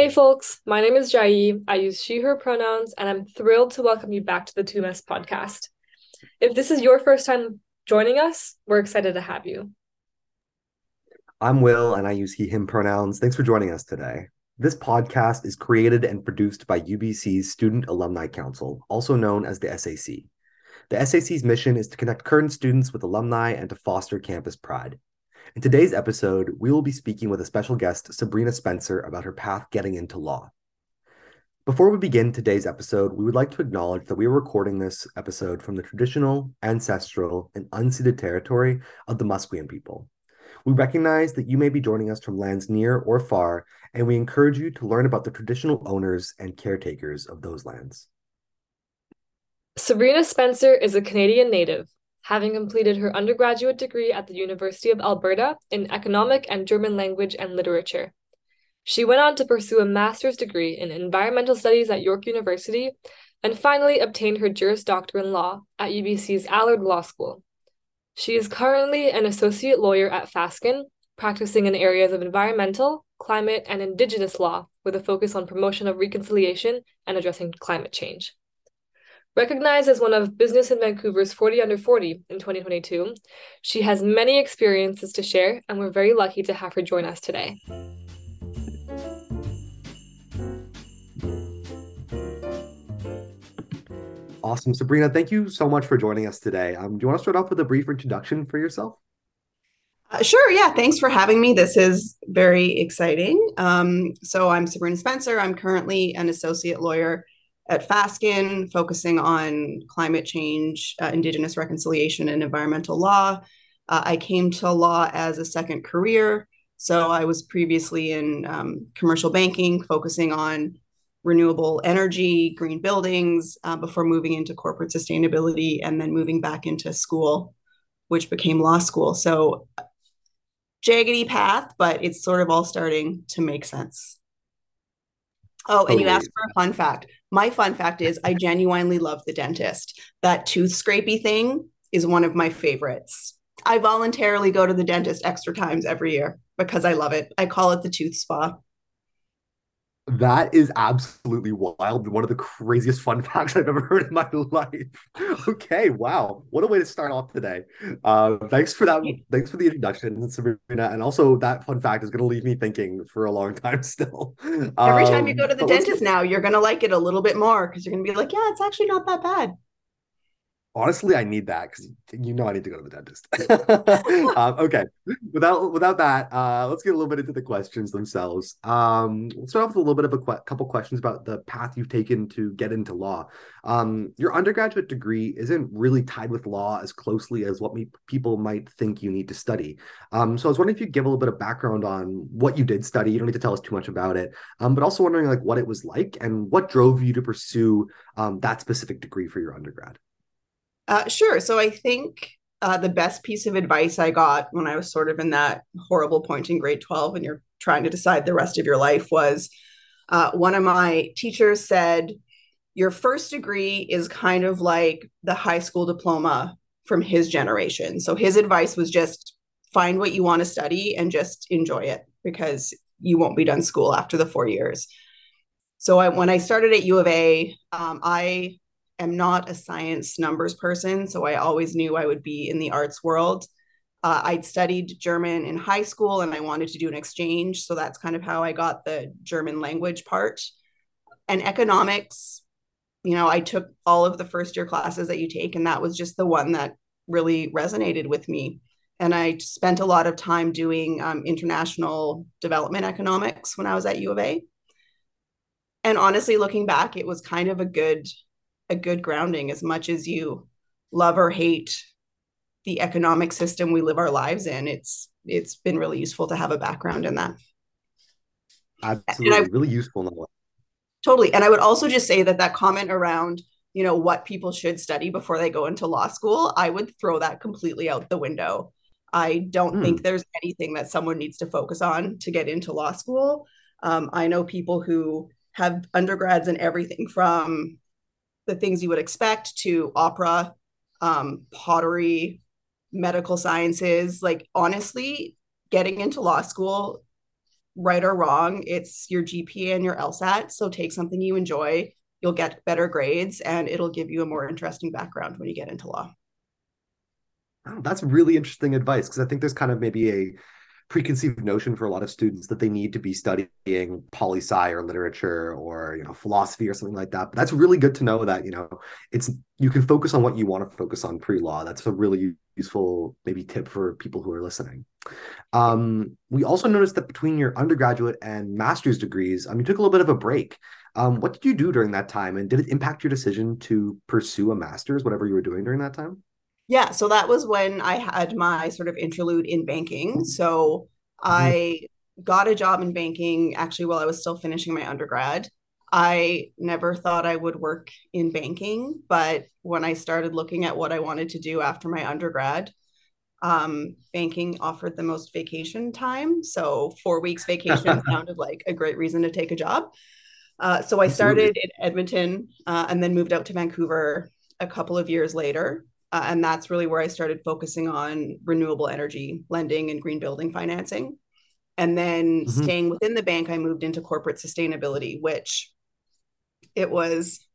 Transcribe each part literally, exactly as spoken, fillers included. Hey folks, my name is Jai. I use she, her pronouns, and I'm thrilled to welcome you back to the two M S podcast. If this is your first time joining us, we're excited to have you. I'm Will, and I use he, him pronouns. Thanks for joining us today. This podcast is created and produced by U B C's Student Alumni Council, also known as the S A C. The S A C's mission is to connect current students with alumni and to foster campus pride. In today's episode, we will be speaking with a special guest, Sabrina Spencer, about her path getting into law. Before we begin today's episode, we would like to acknowledge that we are recording this episode from the traditional, ancestral, and unceded territory of the Musqueam people. We recognize that you may be joining us from lands near or far, and we encourage you to learn about the traditional owners and caretakers of those lands. Sabrina Spencer is a Canadian native, having completed her undergraduate degree at the University of Alberta in Economic and German Language and Literature. She went on to pursue a master's degree in Environmental Studies at York University and finally obtained her Juris Doctor in Law at U B C's Allard Law School. She is currently an associate lawyer at Fasken, practicing in areas of environmental, climate, and Indigenous law with a focus on promotion of reconciliation and addressing climate change. Recognized as one of Business in Vancouver's forty under forty in twenty twenty-two, she has many experiences to share, and we're very lucky to have her join us today. Awesome. Sabrina, thank you so much for joining us today. Um, do you want to start off with a brief introduction for yourself? Uh, sure. Yeah. Thanks for having me. This is very exciting. Um, so I'm Sabrina Spencer. I'm currently an associate lawyer at Fasken, focusing on climate change, uh, Indigenous reconciliation, and environmental law. Uh, I came to law as a second career. So I was previously in um, commercial banking, focusing on renewable energy, green buildings, uh, before moving into corporate sustainability and then moving back into school, which became law school. So jaggedy path, but it's sort of all starting to make sense. Oh, and you asked for a fun fact. My fun fact is I genuinely love the dentist. That tooth scrapey thing is one of my favorites. I voluntarily go to the dentist extra times every year because I love it. I call it the tooth spa. That is absolutely wild. One of the craziest fun facts I've ever heard in my life. Okay, wow. What a way to start off today. Uh, thanks for that. Thanks for the introduction, Sabrina. And also that fun fact is going to leave me thinking for a long time still. Um, Every time you go to the dentist now, you're going to like it a little bit more because you're going to be like, yeah, it's actually not that bad. Honestly, I need that because you know I need to go to the dentist. um, okay, without without that, uh, let's get a little bit into the questions themselves. Um, we'll start off with a little bit of a qu- couple questions about the path you've taken to get into law. Um, your undergraduate degree isn't really tied with law as closely as what me- people might think you need to study. Um, so I was wondering if you'd give a little bit of background on what you did study. You don't need to tell us too much about it, um, but also wondering like what it was like and what drove you to pursue um, that specific degree for your undergrad. Uh, sure. So I think uh, the best piece of advice I got when I was sort of in that horrible point in grade twelve and you're trying to decide the rest of your life was uh, one of my teachers said, your first degree is kind of like the high school diploma from his generation. So his advice was just find what you want to study and just enjoy it because you won't be done school after the four years. So I, when I started at U of A, um, I I'm not a science numbers person, so I always knew I would be in the arts world. Uh, I'd studied German in high school and I wanted to do an exchange. So that's kind of how I got the German language part. And economics, you know, I took all of the first year classes that you take, and that was just the one that really resonated with me. And I spent a lot of time doing um, international development economics when I was at U of A. And honestly, looking back, it was kind of a good a good grounding. As much as you love or hate the economic system we live our lives in, it's it's been really useful to have a background in that. Absolutely, I, really useful. In totally. And I would also just say that that comment around, you know, what people should study before they go into law school, I would throw that completely out the window. I don't mm. think there's anything that someone needs to focus on to get into law school. Um, I know people who have undergrads in everything from the things you would expect to opera, um, pottery, medical sciences. Like honestly, getting into law school right or wrong, it's your G P A and your LSAT. So take something you enjoy, you'll get better grades, and it'll give you a more interesting background when you get into law. Oh, that's really interesting advice, because I think there's kind of maybe a preconceived notion for a lot of students that they need to be studying poli-sci or literature or, you know, philosophy or something like that. But that's really good to know that, you know, it's, you can focus on what you want to focus on pre-law. That's a really useful maybe tip for people who are listening. Um, we also noticed that between your undergraduate and master's degrees, um, you took a little bit of a break. Um, what did you do during that time? And did it impact your decision to pursue a master's, whatever you were doing during that time? Yeah, so that was when I had my sort of interlude in banking. So I got a job in banking actually while I was still finishing my undergrad. I never thought I would work in banking, but when I started looking at what I wanted to do after my undergrad, um, banking offered the most vacation time. So four weeks vacation sounded like a great reason to take a job. Uh, so I started Absolutely. in Edmonton uh, and then moved out to Vancouver a couple of years later. Uh, and that's really where I started focusing on renewable energy lending and green building financing. And then mm-hmm. staying within the bank, I moved into corporate sustainability, which it was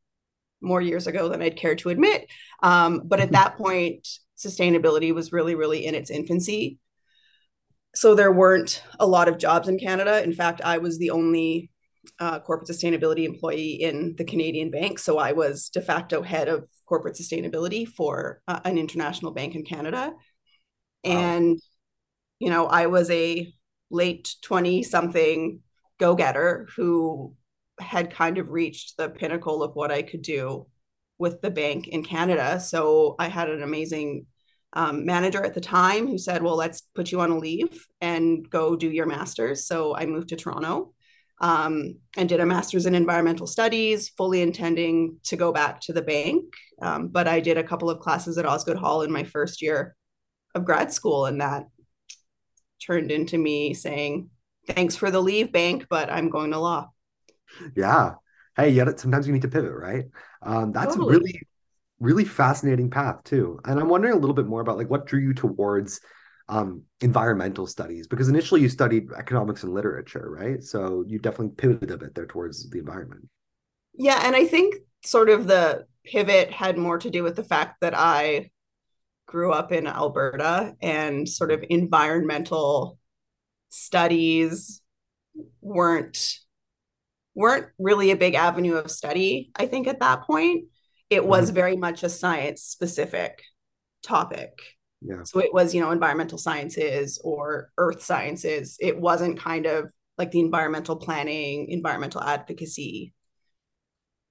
more years ago than I'd care to admit. Um, but at that point, sustainability was really, really in its infancy. So there weren't a lot of jobs in Canada. In fact, I was the only Uh, corporate sustainability employee in the Canadian bank. So I was de facto head of corporate sustainability for uh, an international bank in Canada. And, wow. you know, I was a late twenty something go-getter who had kind of reached the pinnacle of what I could do with the bank in Canada. So I had an amazing um, manager at the time who said, well, let's put you on a leave and go do your master's. So I moved to Toronto. Um, and did a master's in environmental studies, fully intending to go back to the bank. Um, but I did a couple of classes at Osgoode Hall in my first year of grad school. And that turned into me saying, thanks for the leave, bank, but I'm going to law. Yeah. Hey, yeah, sometimes you need to pivot, right? Um, that's totally. a really, really fascinating path too. And I'm wondering a little bit more about like what drew you towards Um, environmental studies, because initially you studied economics and literature, right? So you definitely pivoted a bit there towards the environment. Yeah, and I think sort of the pivot had more to do with the fact that I grew up in Alberta and sort of environmental studies weren't weren't really a big avenue of study, I think at that point. It was very much a science-specific topic. Yeah. So it was, you know, environmental sciences or earth sciences. It wasn't kind of like the environmental planning, environmental advocacy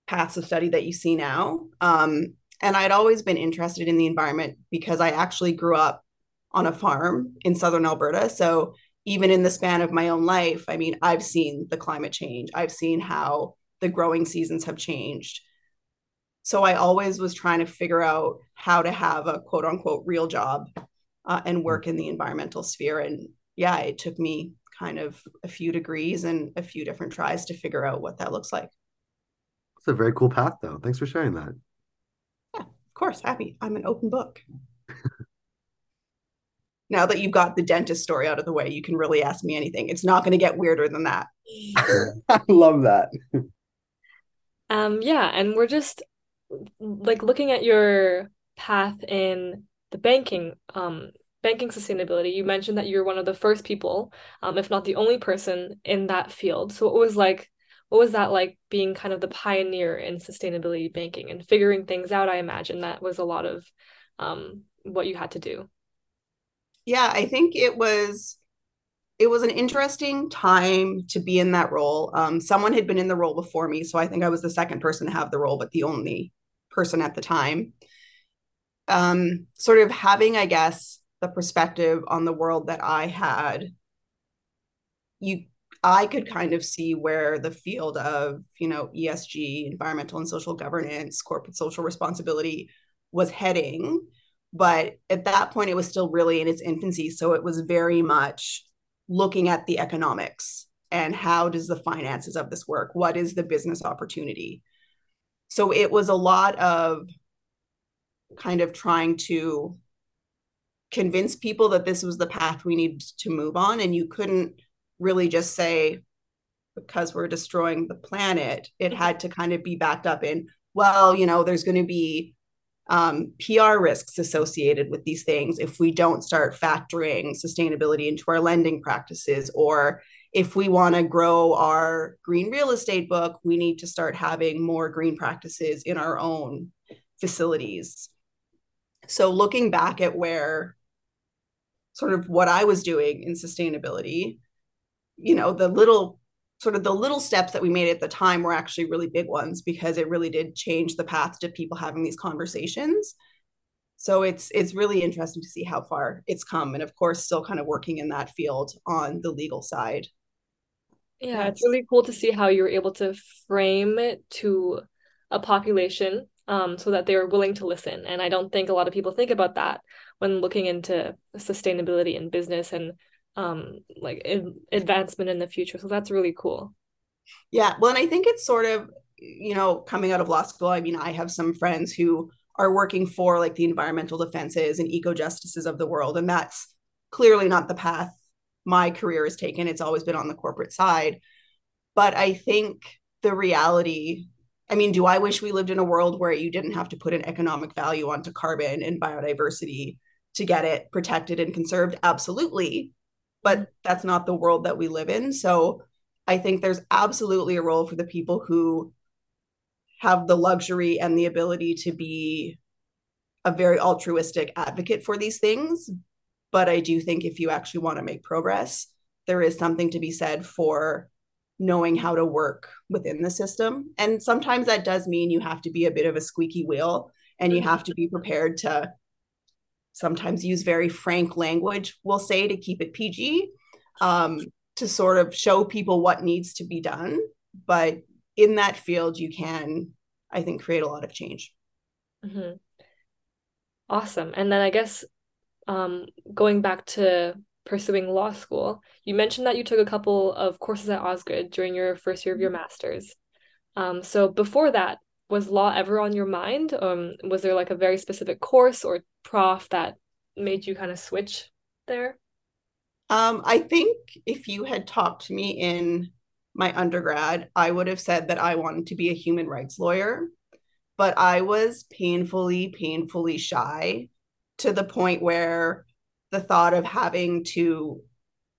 paths of study that you see now. Um, and I'd always been interested in the environment because I actually grew up on a farm in southern Alberta. So even in the span of my own life, I mean, I've seen the climate change. I've seen how the growing seasons have changed. So I always was trying to figure out how to have a quote unquote real job uh, and work in the environmental sphere. And yeah, it took me kind of a few degrees and a few different tries to figure out what that looks like. It's a very cool path though. Thanks for sharing that. Yeah, of course, happy. I'm an open book. Now that you've got the dentist story out of the way, you can really ask me anything. It's not going to get weirder than that. I love that. Um, yeah, and we're just like looking at your path in the banking um banking sustainability, you mentioned that you're one of the first people, um if not the only person in that field. So what was like what was that like being kind of the pioneer in sustainability banking and figuring things out? I imagine that was a lot of um what you had to do. Yeah, I think it was it was an interesting time to be in that role. Um, someone had been in the role before me, so I think I was the second person to have the role, but the only person at the time. Um, sort of having, I guess, the perspective on the world that I had, you, I could kind of see where the field of, you know, E S G, environmental and social governance, corporate social responsibility was heading. But at that point, it was still really in its infancy, so it was very much looking at the economics and how does the finances of this work? What is the business opportunity? So it was a lot of kind of trying to convince people that this was the path we needed to move on. And you couldn't really just say, because we're destroying the planet, it had to kind of be backed up in, well, you know, there's going to be um, P R risks associated with these things if we don't start factoring sustainability into our lending practices, or if we want to grow our green real estate book, we need to start having more green practices in our own facilities. So looking back at where sort of what I was doing in sustainability, you know, the little sort of the little steps that we made at the time were actually really big ones, because it really did change the path to people having these conversations. So it's it's really interesting to see how far it's come. And of course, still kind of working in that field on the legal side. Yeah, it's really cool to see how you were able to frame it to a population um, so that they were willing to listen. And I don't think a lot of people think about that when looking into sustainability and business and um, like in advancement in the future. So that's really cool. Yeah, well, and I think it's sort of, you know, coming out of law school, I mean, I have some friends who are working for like the environmental defenses and eco-justices of the world. And that's clearly not the path my career has taken. It's always been on the corporate side. But I think the reality, I mean, do I wish we lived in a world where you didn't have to put an economic value onto carbon and biodiversity to get it protected and conserved? Absolutely. But that's not the world that we live in. So I think there's absolutely a role for the people who have the luxury and the ability to be a very altruistic advocate for these things. But I do think if you actually want to make progress, there is something to be said for knowing how to work within the system. And sometimes that does mean you have to be a bit of a squeaky wheel, and you have to be prepared to sometimes use very frank language, we'll say, to keep it P G, um, to sort of show people what needs to be done. But in that field, you can, I think, create a lot of change. Mm-hmm. Awesome. And then I guess um, going back to pursuing law school, you mentioned that you took a couple of courses at Osgoode during your first year of your master's. Um, so before that, was law ever on your mind? Um, was there like a very specific course or prof that made you kind of switch there? Um, I think if you had talked to me in my undergrad, I would have said that I wanted to be a human rights lawyer, but I was painfully, painfully shy to the point where the thought of having to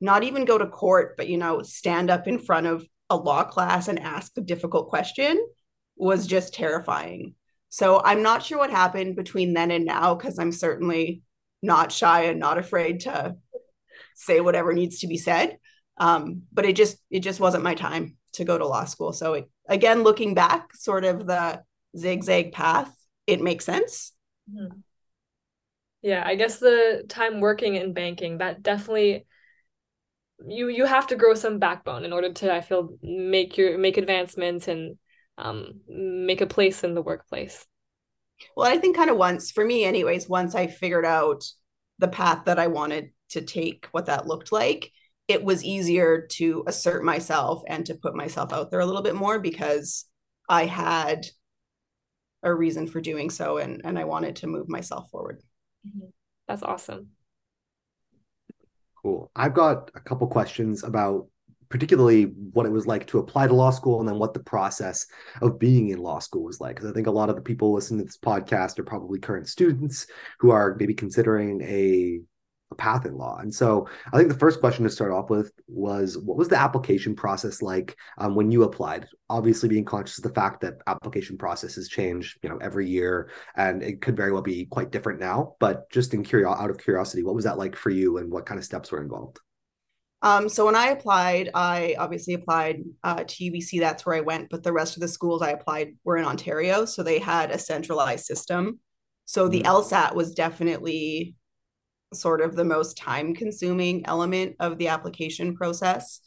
not even go to court, but, you know, stand up in front of a law class and ask a difficult question was just terrifying. So I'm not sure what happened between then and now, because I'm certainly not shy and not afraid to say whatever needs to be said. Um, but it just, it just wasn't my time to go to law school. So it, again, looking back, sort of the zigzag path, it makes sense. Yeah. I guess the time working in banking, that definitely, you, you have to grow some backbone in order to, I feel, make your, make advancements and, um, make a place in the workplace. Well, I think kind of once for me anyways, once I figured out the path that I wanted to take, what that looked like, it was easier to assert myself and to put myself out there a little bit more, because I had a reason for doing so, and, and I wanted to move myself forward. That's awesome. Cool. I've got a couple questions about particularly what it was like to apply to law school, and then what the process of being in law school was like. Because I think a lot of the people listening to this podcast are probably current students who are maybe considering a a path in law. And so I think the first question to start off with was, what was the application process like um, when you applied? Obviously being conscious of the fact that application processes change, you know, every year, and it could very well be quite different now, but just in curio- out of curiosity, what was that like for you, and what kind of steps were involved? Um, so when I applied, I obviously applied uh, to U B C. That's where I went, but the rest of the schools I applied were in Ontario. So they had a centralized system. So the LSAT was definitely sort of the most time-consuming element of the application process,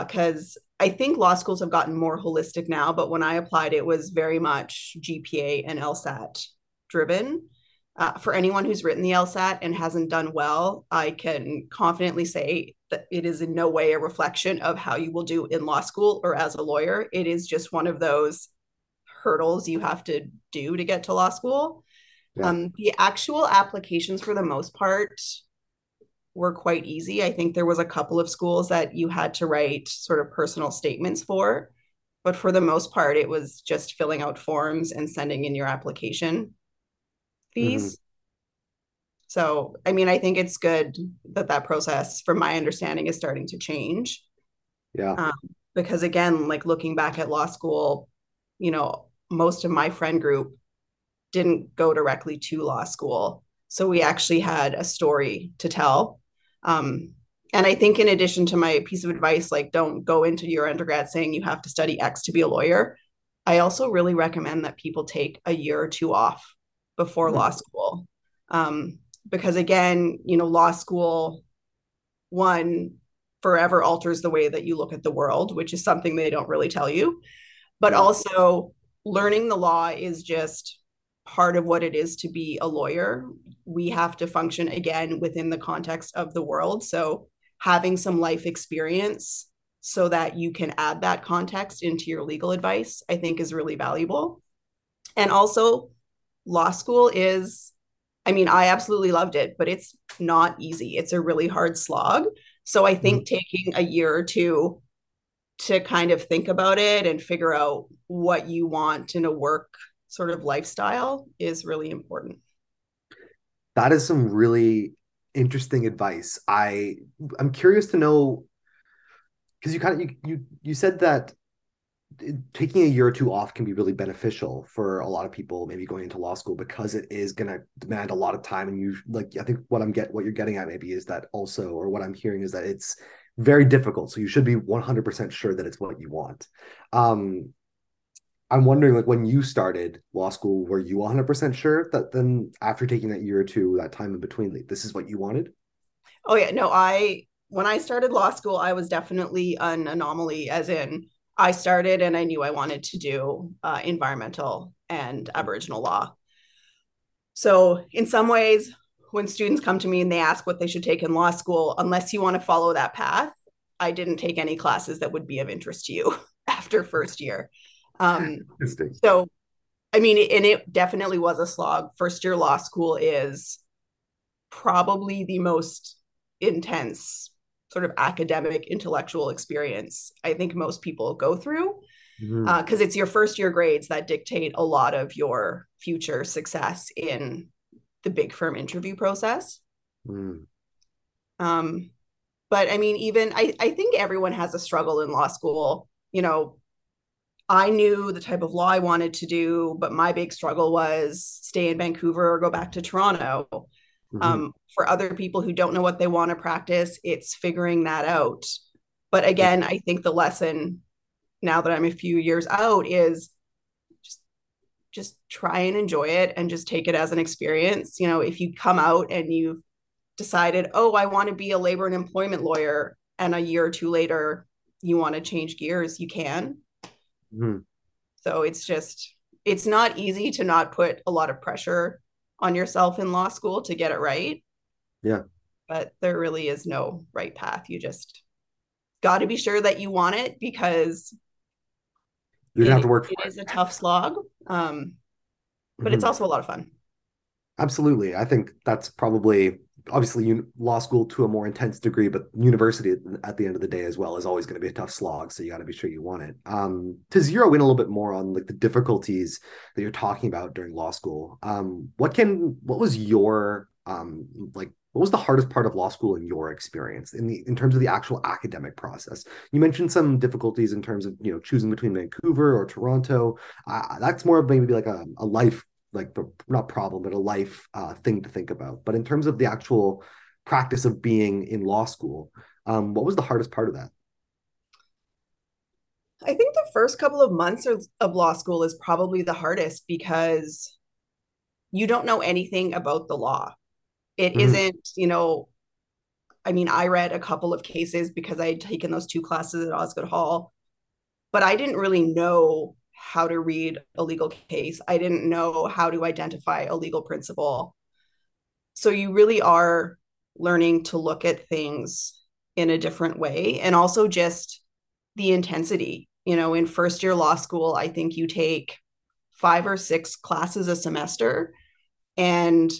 because uh, I think law schools have gotten more holistic now, but when I applied, it was very much G P A and LSAT driven. Uh, for anyone who's written the LSAT and hasn't done well, I can confidently say that it is in no way a reflection of how you will do in law school or as a lawyer. It is just one of those hurdles you have to do to get to law school. Yeah. Um, the actual applications, for the most part, were quite easy. I think there was a couple of schools that you had to write sort of personal statements for, but for the most part, it was just filling out forms and sending in your application fees. Mm-hmm. So, I mean, I think it's good that that process, from my understanding, is starting to change. Yeah. Um, because again, like looking back at law school, you know, most of my friend group didn't go directly to law school. So we actually had a story to tell. Um, and I think in addition to my piece of advice, like don't go into your undergrad saying you have to study X to be a lawyer. I also really recommend that people take a year or two off before mm-hmm. law school. Um, because again, you know, law school, one, forever alters the way that you look at the world, which is something they don't really tell you. But also learning the law is just part of what it is to be a lawyer. We have to function again within the context of the world. So having some life experience so that you can add that context into your legal advice, I think is really valuable. And also law school is, I mean, I absolutely loved it, but it's not easy. It's a really hard slog. So I think taking a year or two to kind of think about it and figure out what you want in a work sort of lifestyle is really important. That is some really interesting advice. I, I'm curious to know, because you kind of, you, you, you said that taking a year or two off can be really beneficial for a lot of people maybe going into law school, because it is going to demand a lot of time. And you like, I think what I'm get, what you're getting at maybe is that also, or what I'm hearing is that it's very difficult. So you should be one hundred percent sure that it's what you want. Um, I'm wondering, like when you started law school, were you one hundred percent sure that then after taking that year or two, that time in between, like, this is what you wanted? Oh yeah. No, I, when I started law school, I was definitely an anomaly, as in, I started and I knew I wanted to do uh, environmental and Aboriginal law. So in some ways, when students come to me and they ask what they should take in law school, unless you want to follow that path, I didn't take any classes that would be of interest to you after first year. Um, Interesting. So, I mean, and it definitely was a slog. First year law school is probably the most intense sort of academic intellectual experience I think most people go through, mm-hmm. uh, because it's your first year grades that dictate a lot of your future success in the big firm interview process. Mm. Um, but I mean, even I, I think everyone has a struggle in law school. You know, I knew the type of law I wanted to do, but my big struggle was stay in Vancouver or go back to Toronto. Mm-hmm. Um, for other people who don't know what they want to practice, it's figuring that out. But again, I think the lesson now that I'm a few years out is just, just try and enjoy it and just take it as an experience. You know, if you come out and you've decided, oh, I want to be a labor and employment lawyer, and a year or two later, you want to change gears, you can. Mm-hmm. So it's just, it's not easy to not put a lot of pressure on yourself in law school to get it right. Yeah. But there really is no right path. You just got to be sure that you want it, because you have to work for it. It is a tough slog, um, but mm-hmm. it's also a lot of fun. Absolutely. I think that's probably, obviously, you, law school to a more intense degree, but university at the end of the day as well is always going to be a tough slog. So you got to be sure you want it. Um, to zero in a little bit more on like the difficulties that you're talking about during law school, um, what can, what was your, um, like, what was the hardest part of law school in your experience in the, in terms of the actual academic process? You mentioned some difficulties in terms of, you know, choosing between Vancouver or Toronto. Uh, that's more of maybe like a, a life like the, not problem, but a life uh, thing to think about. But in terms of the actual practice of being in law school, um, what was the hardest part of that? I think the first couple of months of, of law school is probably the hardest, because you don't know anything about the law. It mm-hmm. isn't, you know, I mean, I read a couple of cases because I had taken those two classes at Osgoode Hall, but I didn't really know how to read a legal case. I didn't know how to identify a legal principle. So you really are learning to look at things in a different way, and also just the intensity. You know, in first year law school, I think you take five or six classes a semester and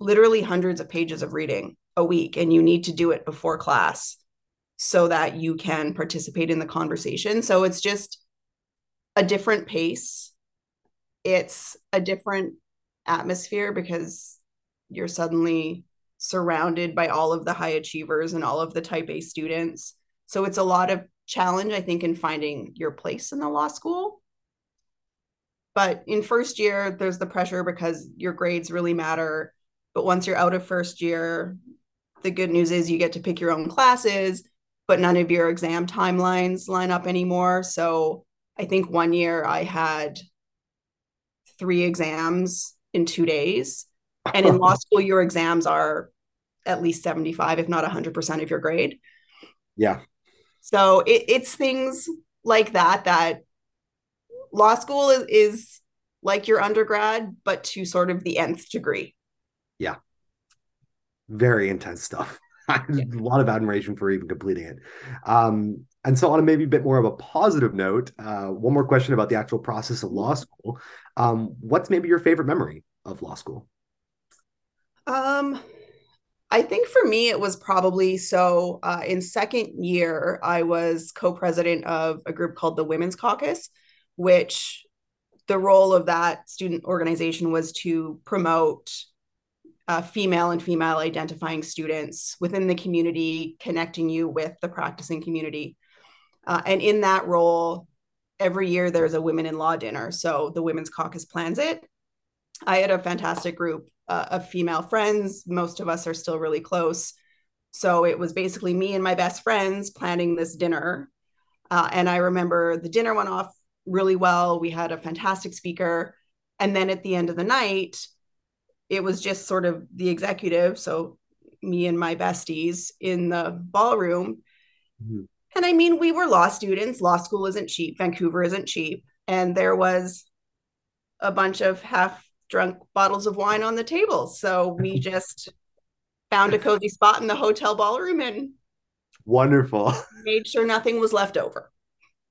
literally hundreds of pages of reading a week, and you need to do it before class so that you can participate in the conversation. So it's just a different pace. It's a different atmosphere because you're suddenly surrounded by all of the high achievers and all of the type A students. So it's a lot of challenge, I think, in finding your place in the law school. But in first year, there's the pressure because your grades really matter. But once you're out of first year, the good news is you get to pick your own classes, but none of your exam timelines line up anymore. So I think one year I had three exams in two days. And in law school, your exams are at least seventy-five, if not one hundred percent of your grade. Yeah. So it, it's things like that, that law school is, is like your undergrad, but to sort of the nth degree. Yeah. Very intense stuff. A lot of admiration for even completing it. Um, and so on a maybe a bit more of a positive note, uh, one more question about the actual process of law school. Um, what's maybe your favorite memory of law school? Um, I think for me, it was probably, so uh, in second year, I was co-president of a group called the Women's Caucus, which the role of that student organization was to promote uh, female and female identifying students within the community, connecting you with the practicing community. Uh, and in that role, every year there's a Women in Law dinner. So the Women's Caucus plans it. I had a fantastic group uh, of female friends. Most of us are still really close. So it was basically me and my best friends planning this dinner. Uh, and I remember the dinner went off really well. We had a fantastic speaker. And then at the end of the night, it was just sort of the executive, so me and my besties in the ballroom. Mm-hmm. And I mean, we were law students. Law school isn't cheap. Vancouver isn't cheap. And there was a bunch of half drunk bottles of wine on the table. So we just found a cozy spot in the hotel ballroom and wonderful. Made sure nothing was left over.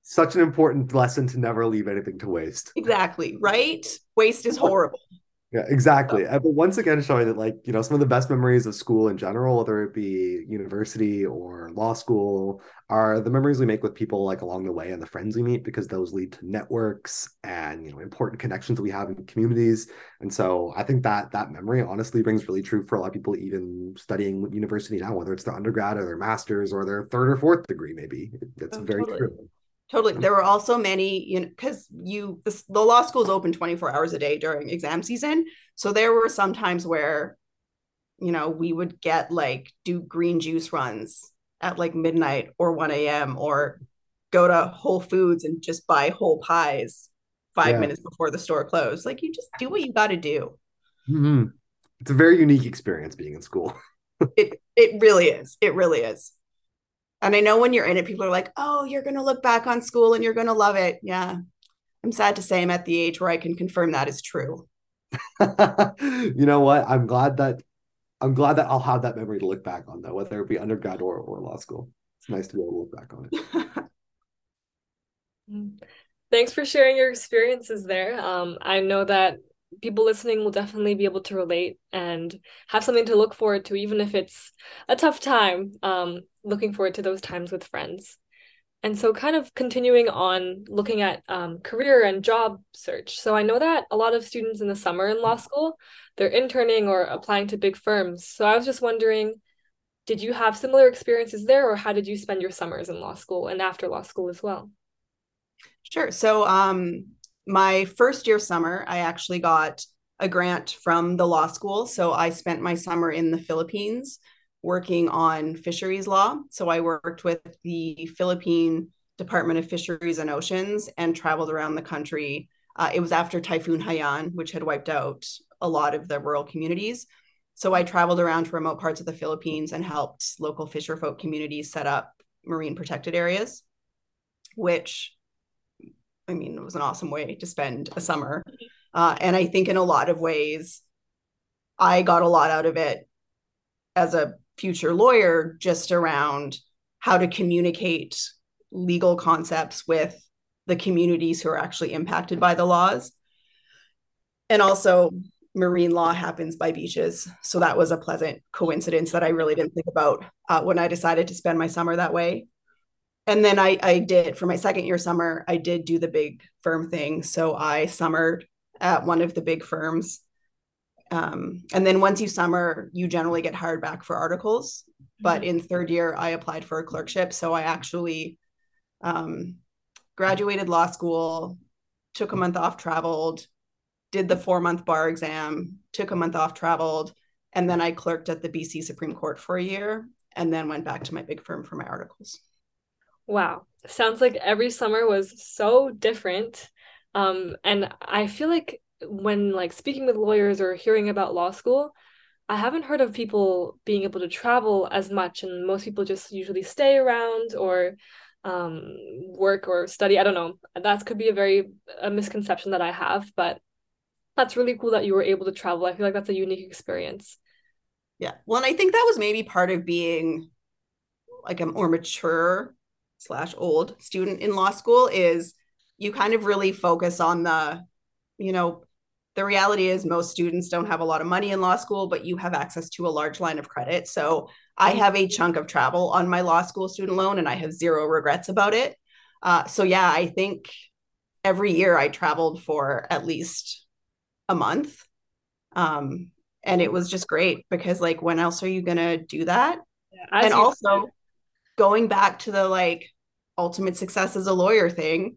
Such an important lesson to never leave anything to waste. Exactly, right? Waste is horrible. Yeah, exactly. So. But once again, showing that, like, you know, some of the best memories of school in general, whether it be university or law school, are the memories we make with people like along the way and the friends we meet, because those lead to networks and, you know, important connections that we have in communities. And so I think that that memory honestly rings really true for a lot of people, even studying university now, whether it's their undergrad or their master's or their third or fourth degree, maybe. It's oh, very totally. true. Totally. There were also many, you know, because you, the, the law school is open twenty-four hours a day during exam season. So there were some times where, you know, we would get like, do green juice runs at like midnight or one a.m. or go to Whole Foods and just buy whole pies five yeah. minutes before the store closed. Like, you just do what you got to do. Mm-hmm. It's a very unique experience being in school. it It really is. It really is. And I know when you're in it, people are like, oh, you're going to look back on school and you're going to love it. Yeah. I'm sad to say I'm at the age where I can confirm that is true. You know what? I'm glad that I'm glad that I'll have that memory to look back on, though, whether it be undergrad or, or law school. It's nice to be able to look back on it. Thanks for sharing your experiences there. Um, I know that people listening will definitely be able to relate and have something to look forward to, even if it's a tough time, um, looking forward to those times with friends. And so kind of continuing on looking at um, career and job search. So I know that a lot of students in the summer in law school, they're interning or applying to big firms. So I was just wondering, did you have similar experiences there, or how did you spend your summers in law school and after law school as well? Sure. So um my first year summer, I actually got a grant from the law school. So I spent my summer in the Philippines working on fisheries law. So I worked with the Philippine Department of Fisheries and Oceans and traveled around the country. Uh, it was after Typhoon Haiyan, which had wiped out a lot of the rural communities. So I traveled around to remote parts of the Philippines and helped local fisherfolk communities set up marine protected areas, which, I mean, it was an awesome way to spend a summer. Uh, and I think in a lot of ways, I got a lot out of it as a future lawyer, just around how to communicate legal concepts with the communities who are actually impacted by the laws. And also marine law happens by beaches. So that was a pleasant coincidence that I really didn't think about uh, when I decided to spend my summer that way. And then I, I did, for my second year summer, I did do the big firm thing. So I summered at one of the big firms. Um, and then once you summer, you generally get hired back for articles. But in third year, I applied for a clerkship. So I actually um, graduated law school, took a month off, traveled, did the four-month bar exam, took a month off, traveled, and then I clerked at the B C Supreme Court for a year, and then went back to my big firm for my articles. Wow. Sounds like every summer was so different. Um, and I feel like when like speaking with lawyers or hearing about law school, I haven't heard of people being able to travel as much. And most people just usually stay around or um, work or study. I don't know. That could be a very a misconception that I have, but that's really cool that you were able to travel. I feel like that's a unique experience. Yeah. Well, and I think that was maybe part of being like a more mature slash old student in law school is you kind of really focus on the, you know, the reality is most students don't have a lot of money in law school, but you have access to a large line of credit. So I have a chunk of travel on my law school student loan and I have zero regrets about it. Uh, so yeah, I think every year I traveled for at least a month. Um, and it was just great because like, when else are you going to do that? Yeah, and also said. Going back to the like ultimate success as a lawyer thing,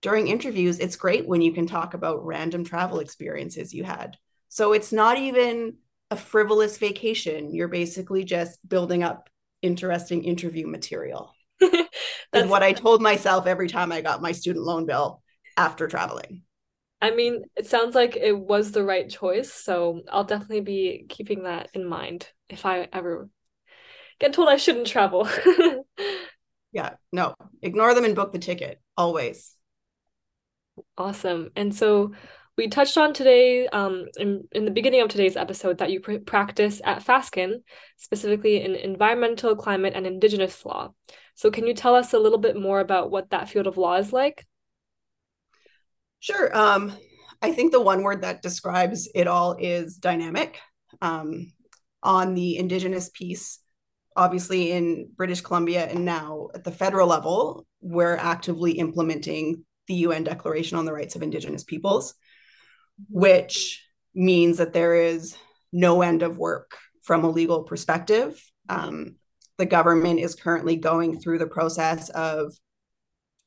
during interviews, it's great when you can talk about random travel experiences you had. So it's not even a frivolous vacation. You're basically just building up interesting interview material. That's what I told myself every time I got my student loan bill after traveling. I mean, it sounds like it was the right choice, so I'll definitely be keeping that in mind if I ever get told I shouldn't travel. Yeah, no, ignore them and book the ticket, always. Awesome. And so we touched on today, um, in, in the beginning of today's episode, that you pr- practice at Fasken, specifically in environmental, climate, and Indigenous law. So can you tell us a little bit more about what that field of law is like? Sure. Um, I think the one word that describes it all is dynamic. Um, on the Indigenous piece, obviously in British Columbia and now at the federal level, we're actively implementing the U N Declaration on the Rights of Indigenous Peoples, which means that there is no end of work from a legal perspective. Um, the government is currently going through the process of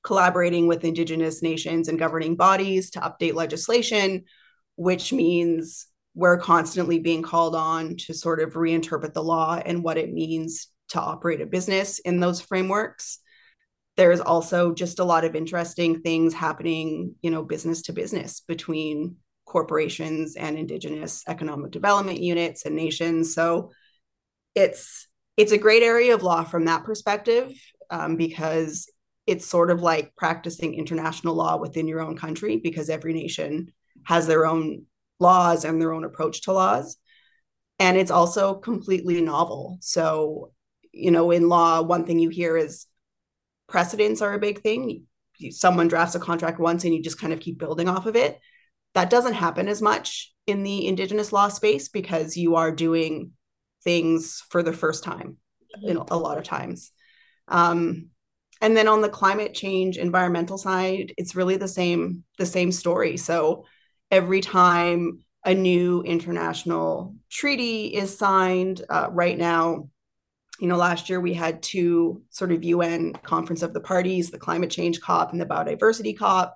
collaborating with Indigenous nations and governing bodies to update legislation, which means we're constantly being called on to sort of reinterpret the law and what it means to operate a business in those frameworks. There's also just a lot of interesting things happening, you know, business to business between corporations and Indigenous economic development units and nations. So it's it's a great area of law from that perspective, um, because it's sort of like practicing international law within your own country because every nation has their own laws and their own approach to laws. And it's also completely novel. So, you know, in law, one thing you hear is precedents are a big thing. Someone drafts a contract once and you just kind of keep building off of it. That doesn't happen as much in the Indigenous law space because you are doing things for the first time, you know, a lot of times. Um, And then on the climate change, environmental side, it's really the same, the same story. So every time a new international treaty is signed, uh, right now, you know, last year we had two sort of U N conference of the parties, the climate change COP and the biodiversity COP.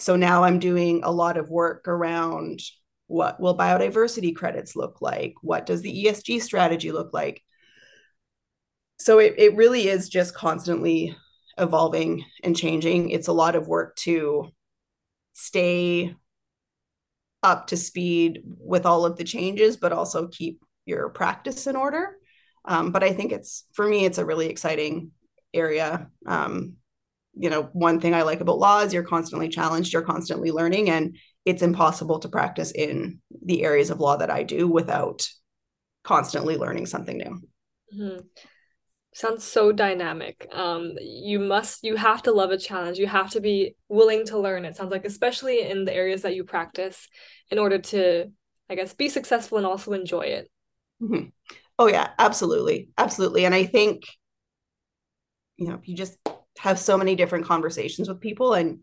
So now I'm doing a lot of work around what will biodiversity credits look like? What does the E S G strategy look like? So it, it really is just constantly evolving and changing. It's a lot of work to stay up to speed with all of the changes, but also keep your practice in order. Um, but I think it's, for me, it's a really exciting area. Um, you know, one thing I like about law is you're constantly challenged, you're constantly learning, and it's impossible to practice in the areas of law that I do without constantly learning something new. Mm-hmm. Sounds so dynamic. Um, you must, you have to love a challenge. You have to be willing to learn. It sounds like, especially in the areas that you practice, in order to, I guess, be successful and also enjoy it. Mm-hmm. Oh, yeah, absolutely. Absolutely. And I think, you know, you just have so many different conversations with people, and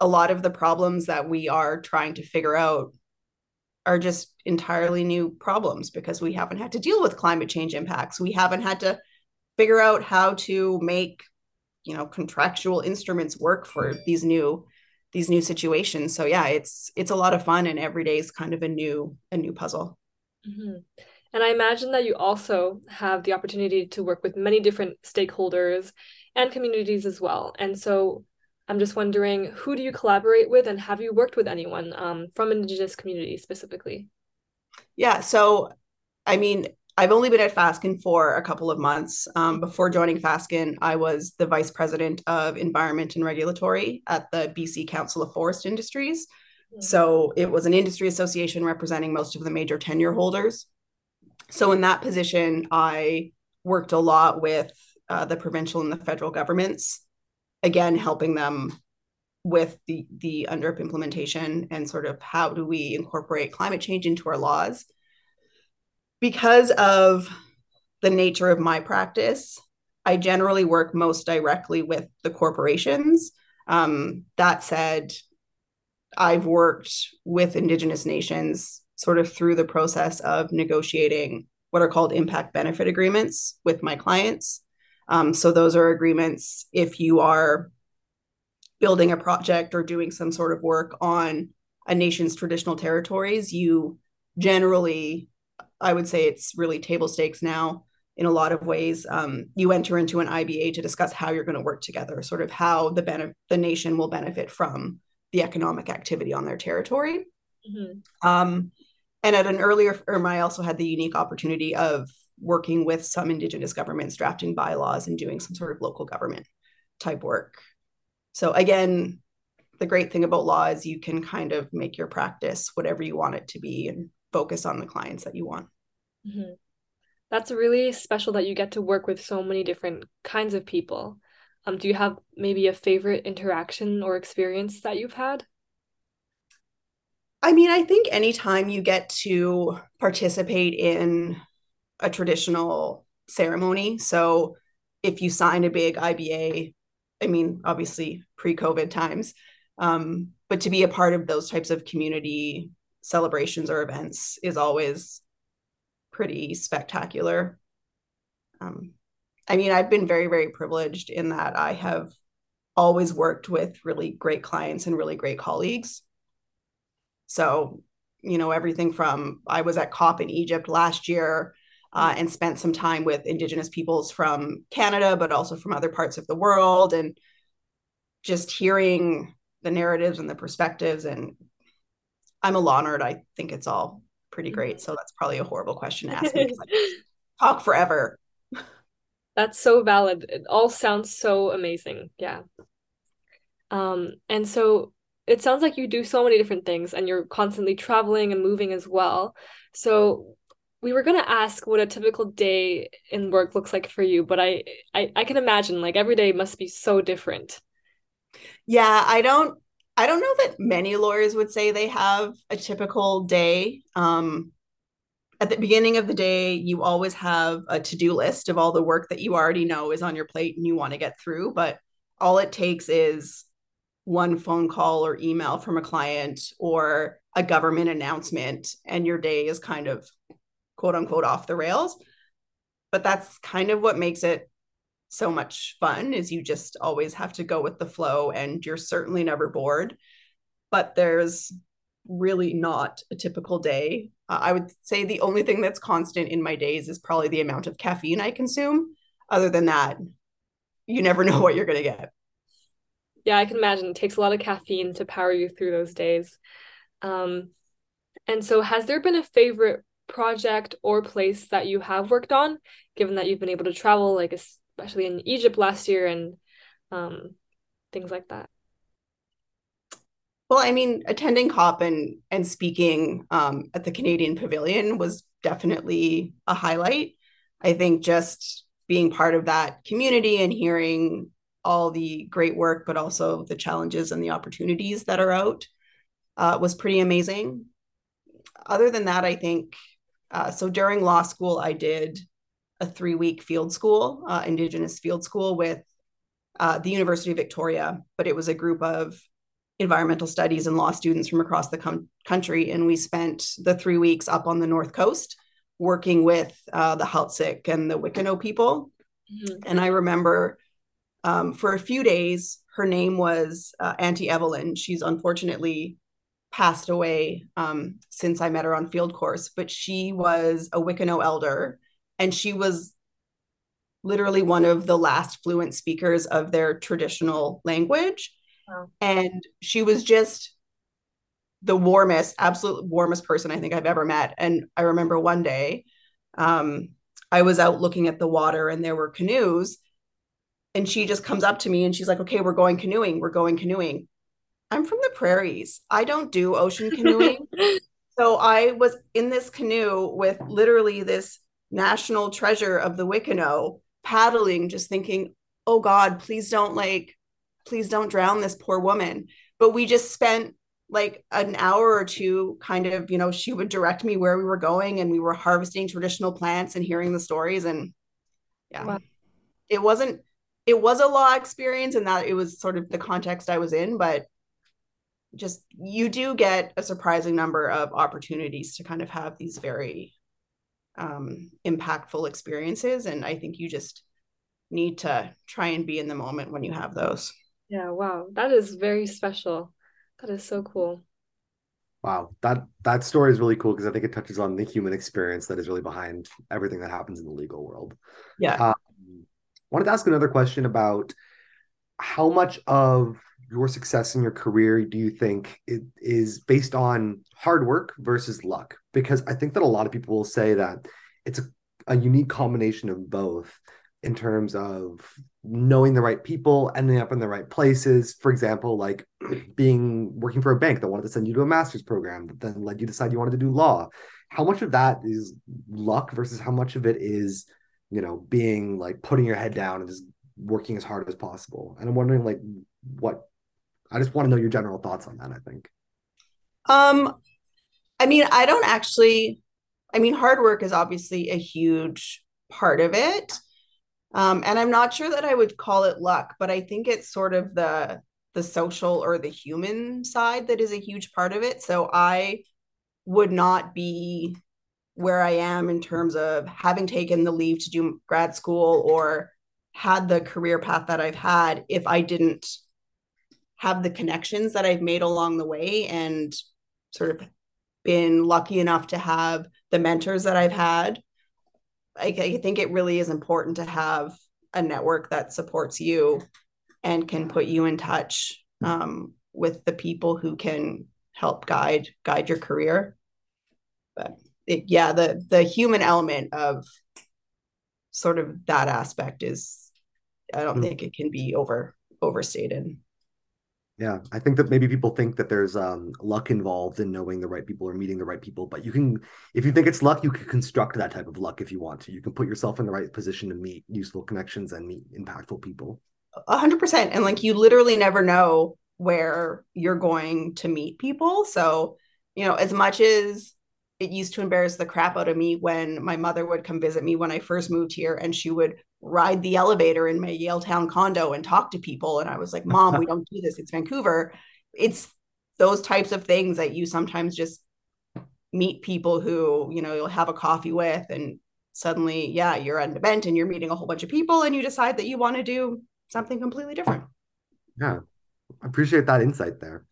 a lot of the problems that we are trying to figure out are just entirely new problems because we haven't had to deal with climate change impacts. We haven't had to figure out how to make, you know, contractual instruments work for these new these new situations. So yeah, it's it's a lot of fun, and every day is kind of a new a new puzzle. Mm-hmm. And I imagine that you also have the opportunity to work with many different stakeholders and communities as well. And so I'm just wondering, who do you collaborate with, and have you worked with anyone um, from Indigenous communities specifically? Yeah, so I mean, I've only been at Fasken for a couple of months. Um, before joining Fasken, I was the Vice President of Environment and Regulatory at the B C Council of Forest Industries. Mm-hmm. So it was an industry association representing most of the major tenure holders. So in that position, I worked a lot with uh, the provincial and the federal governments, again, helping them with the, the UNDRIP implementation and sort of how do we incorporate climate change into our laws. Because of the nature of my practice, I generally work most directly with the corporations. Um, that said, I've worked with Indigenous nations sort of through the process of negotiating what are called impact benefit agreements with my clients. Um, so those are agreements if you are building a project or doing some sort of work on a nation's traditional territories, you generally, I would say it's really table stakes now in a lot of ways. Um, you enter into an I B A to discuss how you're going to work together, sort of how the benef- the nation will benefit from the economic activity on their territory. Mm-hmm. Um, and at an earlier firm, I also had the unique opportunity of working with some Indigenous governments, drafting bylaws and doing some sort of local government type work. So again, the great thing about law is you can kind of make your practice whatever you want it to be and focus on the clients that you want. Mm-hmm. That's really special that you get to work with so many different kinds of people. Um, do you have maybe a favorite interaction or experience that you've had? I mean, I think anytime you get to participate in a traditional ceremony. So if you sign a big I B A, I mean, obviously pre-COVID times, um, but to be a part of those types of community celebrations or events is always pretty spectacular. Um, I mean, I've been very, very privileged in that I have always worked with really great clients and really great colleagues. So, you know, everything from, I was at COP in Egypt last year uh, and spent some time with Indigenous peoples from Canada, but also from other parts of the world, and just hearing the narratives and the perspectives. And I'm a law nerd. I think it's all pretty great. So that's probably a horrible question to ask me, because I talk forever. That's so valid. It all sounds so amazing. Yeah. Um, and so it sounds like you do so many different things, and you're constantly traveling and moving as well. So we were going to ask what a typical day in work looks like for you, but I, I, I can imagine like every day must be so different. Yeah, I don't, I don't know that many lawyers would say they have a typical day. Um, at the beginning of the day, you always have a to-do list of all the work that you already know is on your plate and you want to get through, but all it takes is one phone call or email from a client or a government announcement, and your day is kind of quote unquote off the rails. But that's kind of what makes it so much fun, is you just always have to go with the flow, and you're certainly never bored. But there's really not a typical day. Uh, I would say the only thing that's constant in my days is probably the amount of caffeine I consume. Other than that, you never know what you're going to get. Yeah, I can imagine it takes a lot of caffeine to power you through those days. Um, and so has there been a favorite project or place that you have worked on, given that you've been able to travel, like especially in Egypt last year and um, things like that? Well, I mean, attending COP and, and speaking um, at the Canadian Pavilion was definitely a highlight. I think just being part of that community and hearing all the great work, but also the challenges and the opportunities that are out uh, was pretty amazing. other than that, I think, uh, so during law school, I did a three-week field school, uh, Indigenous field school with uh, the University of Victoria, but it was a group of environmental studies and law students from across the com- country. And we spent the three weeks up on the North Coast working with uh, the Heiltsuk and the Wikino people. Mm-hmm. And I remember um, for a few days, her name was uh, Auntie Evelyn. She's unfortunately passed away um, since I met her on field course, but she was a Wikino elder, and she was literally one of the last fluent speakers of their traditional language. Wow. And she was just the warmest, absolute warmest person I think I've ever met. And I remember one day um, I was out looking at the water and there were canoes, and she just comes up to me and she's like, okay, we're going canoeing. We're going canoeing. I'm from the prairies. I don't do ocean canoeing. So I was in this canoe with literally this national treasure of the Wikino paddling, just thinking, oh God, please don't like, please don't drown this poor woman. But we just spent like an hour or two kind of, you know, she would direct me where we were going, and we were harvesting traditional plants and hearing the stories. And yeah, wow. it wasn't, it was a law experience, and that it was sort of the context I was in, but just you do get a surprising number of opportunities to kind of have these very um, impactful experiences. And I think you just need to try and be in the moment when you have those. Yeah. Wow. That is very special. That is so cool. Wow. That, that story is really cool, because I think it touches on the human experience that is really behind everything that happens in the legal world. Yeah. Um, wanted to ask another question about how much of your success in your career do you think it is based on hard work versus luck? Because I think that a lot of people will say that it's a, a unique combination of both, in terms of knowing the right people, ending up in the right places. For example, like being working for a bank that wanted to send you to a master's program that then led you to decide you wanted to do law. How much of that is luck versus how much of it is, you know, being like putting your head down and just working as hard as possible? And I'm wondering, like, what I just want to know your general thoughts on that, I think. Um, I mean, I don't actually, I mean, hard work is obviously a huge part of it. Um, and I'm not sure that I would call it luck, but I think it's sort of the the social or the human side that is a huge part of it. So I would not be where I am in terms of having taken the leave to do grad school or had the career path that I've had if I didn't have the connections that I've made along the way, and sort of been lucky enough to have the mentors that I've had. I, I think it really is important to have a network that supports you and can put you in touch um, with the people who can help guide, guide your career. But it, yeah, the, the human element of sort of that aspect is, I don't mm-hmm. think it can be over overstated. Yeah, I think that maybe people think that there's um, luck involved in knowing the right people or meeting the right people. But you can, if you think it's luck, you can construct that type of luck if you want to. You can put yourself in the right position to meet useful connections and meet impactful people. A hundred percent. And like, you literally never know where you're going to meet people. So, you know, as much as it used to embarrass the crap out of me when my mother would come visit me when I first moved here, and she would ride the elevator in my Yale Town condo and talk to people. And I was like, Mom, we don't do this. It's Vancouver. It's those types of things that you sometimes just meet people who, you know, you'll have a coffee with, and suddenly, yeah, you're at an event and you're meeting a whole bunch of people, and you decide that you want to do something completely different. Yeah. I appreciate that insight there.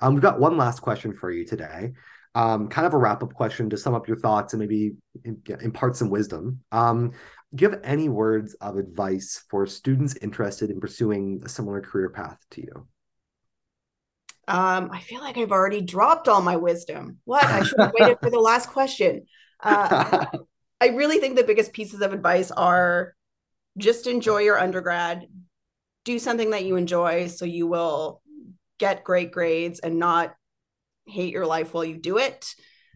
Um, we've got one last question for you today. Um, kind of a wrap-up question to sum up your thoughts and maybe impart some wisdom. Um, do you have any words of advice for students interested in pursuing a similar career path to you? Um, I feel like I've already dropped all my wisdom. What? I should have waited for the last question. Uh, I really think the biggest pieces of advice are just enjoy your undergrad. Do something that you enjoy so you will get great grades and not hate your life while you do it.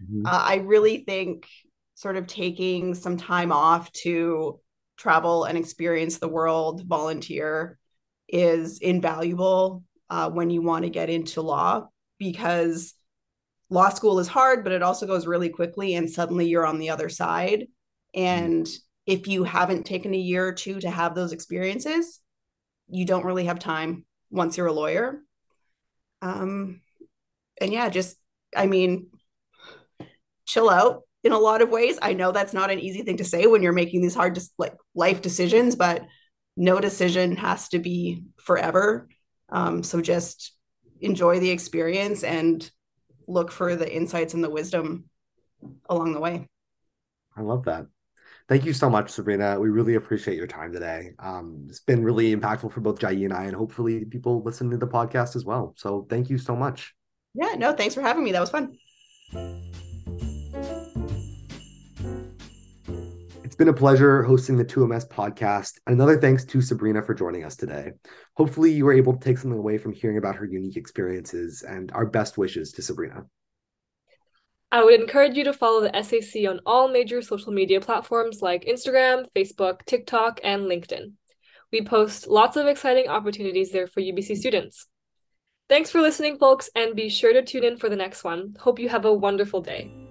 Mm-hmm. Uh, I really think sort of taking some time off to travel and experience the world, volunteer, is invaluable uh, when you want to get into law, because law school is hard, but it also goes really quickly, and suddenly you're on the other side. And if you haven't taken a year or two to have those experiences, you don't really have time once you're a lawyer. Um, and yeah, just, I mean, chill out in a lot of ways. I know that's not an easy thing to say when you're making these hard, like, life decisions, but no decision has to be forever. Um, so just enjoy the experience and look for the insights and the wisdom along the way. I love that. Thank you so much, Sabrina. We really appreciate your time today. Um, it's been really impactful for both Jai and I, and hopefully people listen to the podcast as well. So thank you so much. Yeah, no, thanks for having me. That was fun. It's been a pleasure hosting the two M S podcast. Another thanks to Sabrina for joining us today. Hopefully you were able to take something away from hearing about her unique experiences, and our best wishes to Sabrina. I would encourage you to follow the S A C on all major social media platforms like Instagram, Facebook, TikTok, and LinkedIn. We post lots of exciting opportunities there for U B C students. Thanks for listening, folks, and be sure to tune in for the next one. Hope you have a wonderful day.